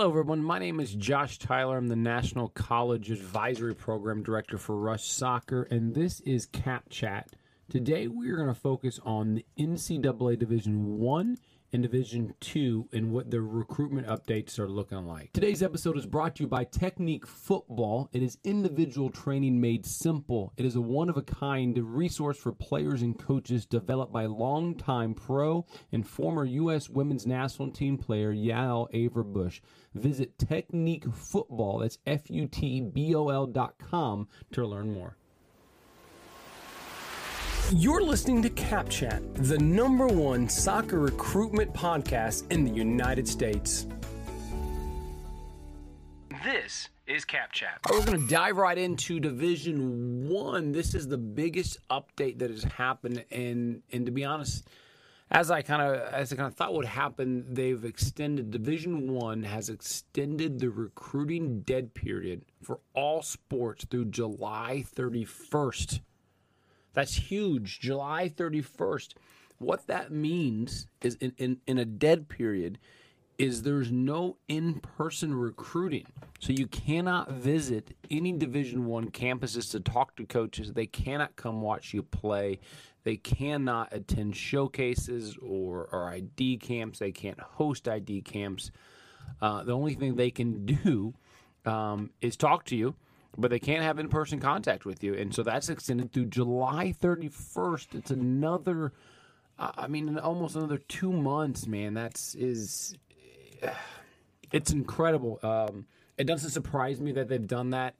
Hello, everyone. My name is Josh Tyler. I'm the National College Advisory Program Director for Rush Soccer, and this is CAP Chat. Today, we're going to focus on the NCAA Division I and Division II and what the recruitment updates are looking like. Today's episode is brought to you by Technique Football. It is individual training made simple. It is a one-of-a-kind resource for players and coaches developed by longtime pro and former U.S. Women's National Team player Yael Averbush. Visit Technique Football, that's FUTBOL.com, to learn more. You're listening to CAP Chat, the number one soccer recruitment podcast in the United States. This is CAP Chat. We're going to dive right into Division I. This is the biggest update that has happened, and to be honest, as I kind of thought would happen, they've extended Division I has extended the recruiting dead period for all sports through July 31st. That's huge. July 31st. What that means is in a dead period is there's no in-person recruiting. So you cannot visit any Division I campuses to talk to coaches. They cannot come watch you play. They cannot attend showcases or ID camps. They can't host ID camps. The only thing they can do is talk to you. But they can't have in-person contact with you, and so that's extended through July 31st. It's another, almost another 2 months, man. It's incredible. It doesn't surprise me that they've done that.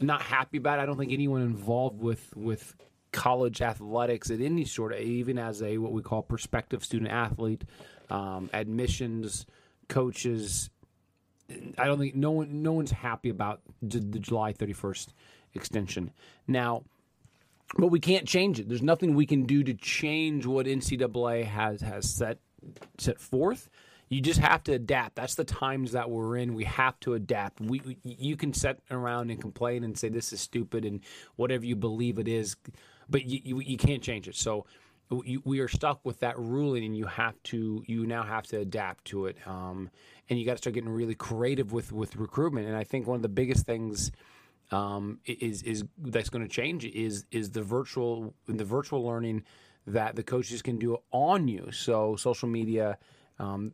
I'm not happy about it. I don't think anyone involved with college athletics at any sort of, even as a what we call prospective student athlete, admissions, coaches. I don't think no one's happy about the July 31st extension. Now, but we can't change it. There's nothing we can do to change what NCAA has set forth. You just have to adapt. That's the times that we're in. We have to adapt. You can sit around and complain and say this is stupid and whatever you believe it is, but you can't change it. So we are stuck with that ruling, and you now have to adapt to it, and you got to start getting really creative with recruitment. And I think one of the biggest things is that's going to change is the virtual learning that the coaches can do on you. So social media,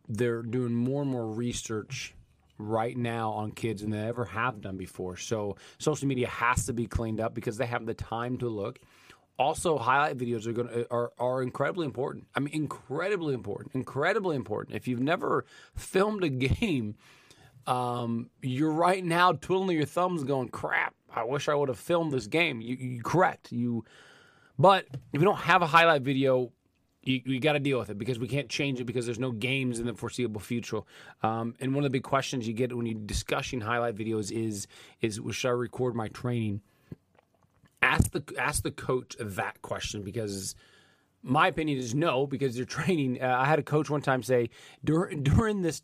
they're doing more and more research right now on kids than they ever have done before. So social media has to be cleaned up because they have the time to look. Also, highlight videos are incredibly important. I mean, incredibly important. If you've never filmed a game, you're right now twiddling your thumbs going, crap, I wish I would have filmed this game. But if you don't have a highlight video, you got to deal with it because we can't change it because there's no games in the foreseeable future. And one of the big questions you get when you're discussing highlight videos is should I record my training? Ask the coach that question because my opinion is no, because you're training. I had a coach one time say, during this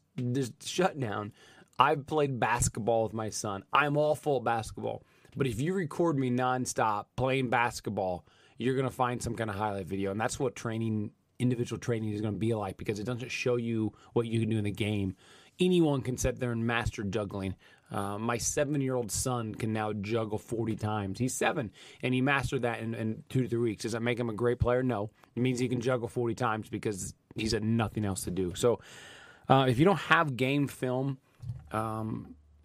shutdown, I've played basketball with my son. I'm awful at basketball. But if you record me nonstop playing basketball, you're going to find some kind of highlight video. And that's what individual training is going to be like because it doesn't show you what you can do in the game. Anyone can sit there and master juggling. My 7-year-old son can now juggle 40 times. He's 7, and he mastered that in 2 to 3 weeks. Does that make him a great player? No. It means he can juggle 40 times because he's had nothing else to do. So if you don't have game film, you're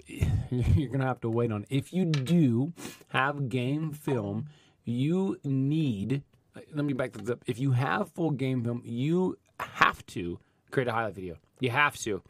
going to have to wait on it. If you do have game film, you need – let me back this up. If you have full game film, you have to create a highlight video. You have to.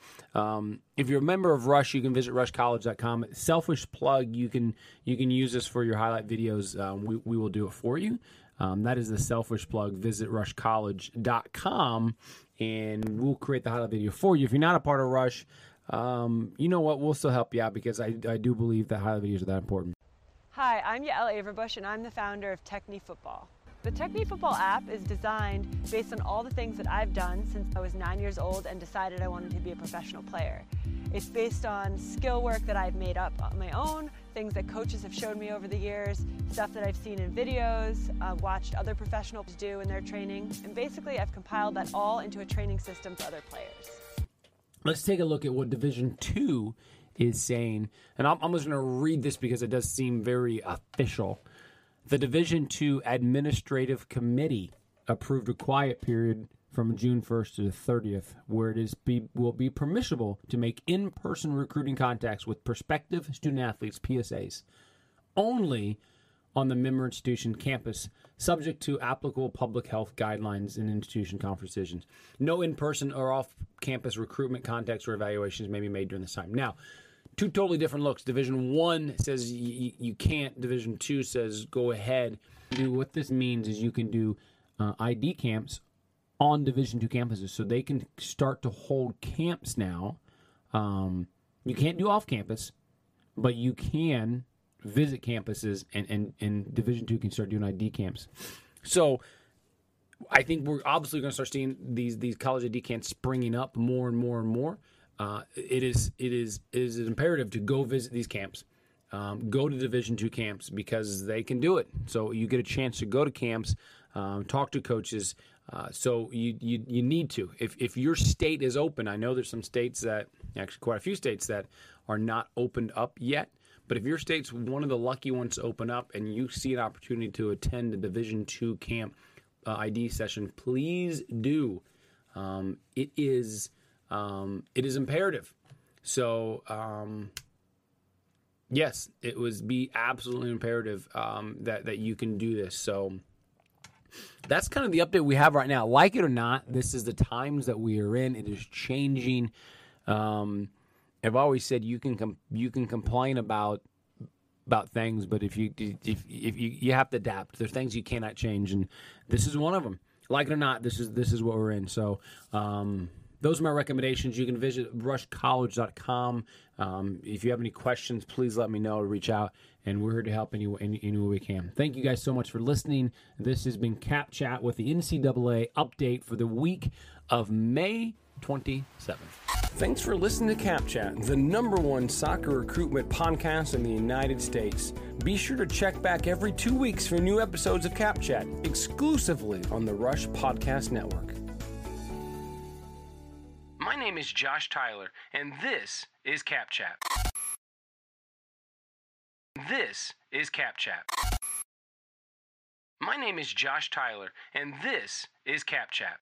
If you're a member of Rush, you can visit rushcollege.com. Selfish plug, you can use this for your highlight videos. We will do it for you. That is the selfish plug. Visit rushcollege.com, and we'll create the highlight video for you. If you're not a part of Rush, you know what? We'll still help you out because I do believe that highlight videos are that important. Hi, I'm Yael Averbush, and I'm the founder of Technique Football. The Technique Football app is designed based on all the things that I've done since I was 9 years old and decided I wanted to be a professional player. It's based on skill work that I've made up on my own, things that coaches have shown me over the years, stuff that I've seen in videos, watched other professionals do in their training, and basically I've compiled that all into a training system for other players. Let's take a look at what Division II is saying. And I'm just going to read this because it does seem very official. The Division II Administrative Committee approved a quiet period from June 1st to the 30th, where it will be permissible to make in-person recruiting contacts with prospective student-athletes, PSAs, only on the member institution campus, subject to applicable public health guidelines and institution conference decisions. No in-person or off-campus recruitment contacts or evaluations may be made during this time. Now, two totally different looks. Division One says you can't. Division Two says go ahead. What this means is you can do ID camps on Division II campuses, so they can start to hold camps now. You can't do off campus, but you can visit campuses, and Division II can start doing ID camps. So I think we're obviously going to start seeing these college ID camps springing up more and more and more. It is imperative to go visit these camps, go to Division II camps, because they can do it. So you get a chance to go to camps, talk to coaches. So you need to. If your state is open, I know there's some states that, actually quite a few states that are not opened up yet, but if your state's one of the lucky ones to open up and you see an opportunity to attend a Division II camp ID session, please do. It is imperative. So, yes, it would be absolutely imperative that you can do this. So that's kind of the update we have right now. Like it or not, this is the times that we are in. It is changing. I've always said you can complain about things, but if you have to adapt. There's things you cannot change, and this is one of them. Like it or not, this is what we're in. So those are my recommendations. You can visit rushcollege.com. If you have any questions, please let me know. Reach out, and we're here to help any way we can. Thank you guys so much for listening. This has been CAP Chat with the NCAA update for the week of May 27th. Thanks for listening to CAP Chat, the #1 soccer recruitment podcast in the United States. Be sure to check back every 2 weeks for new episodes of CAP Chat, exclusively on the Rush Podcast Network. My name is Josh Tyler, and this is CAP Chat. This is CAP Chat. My name is Josh Tyler, and this is CAP Chat.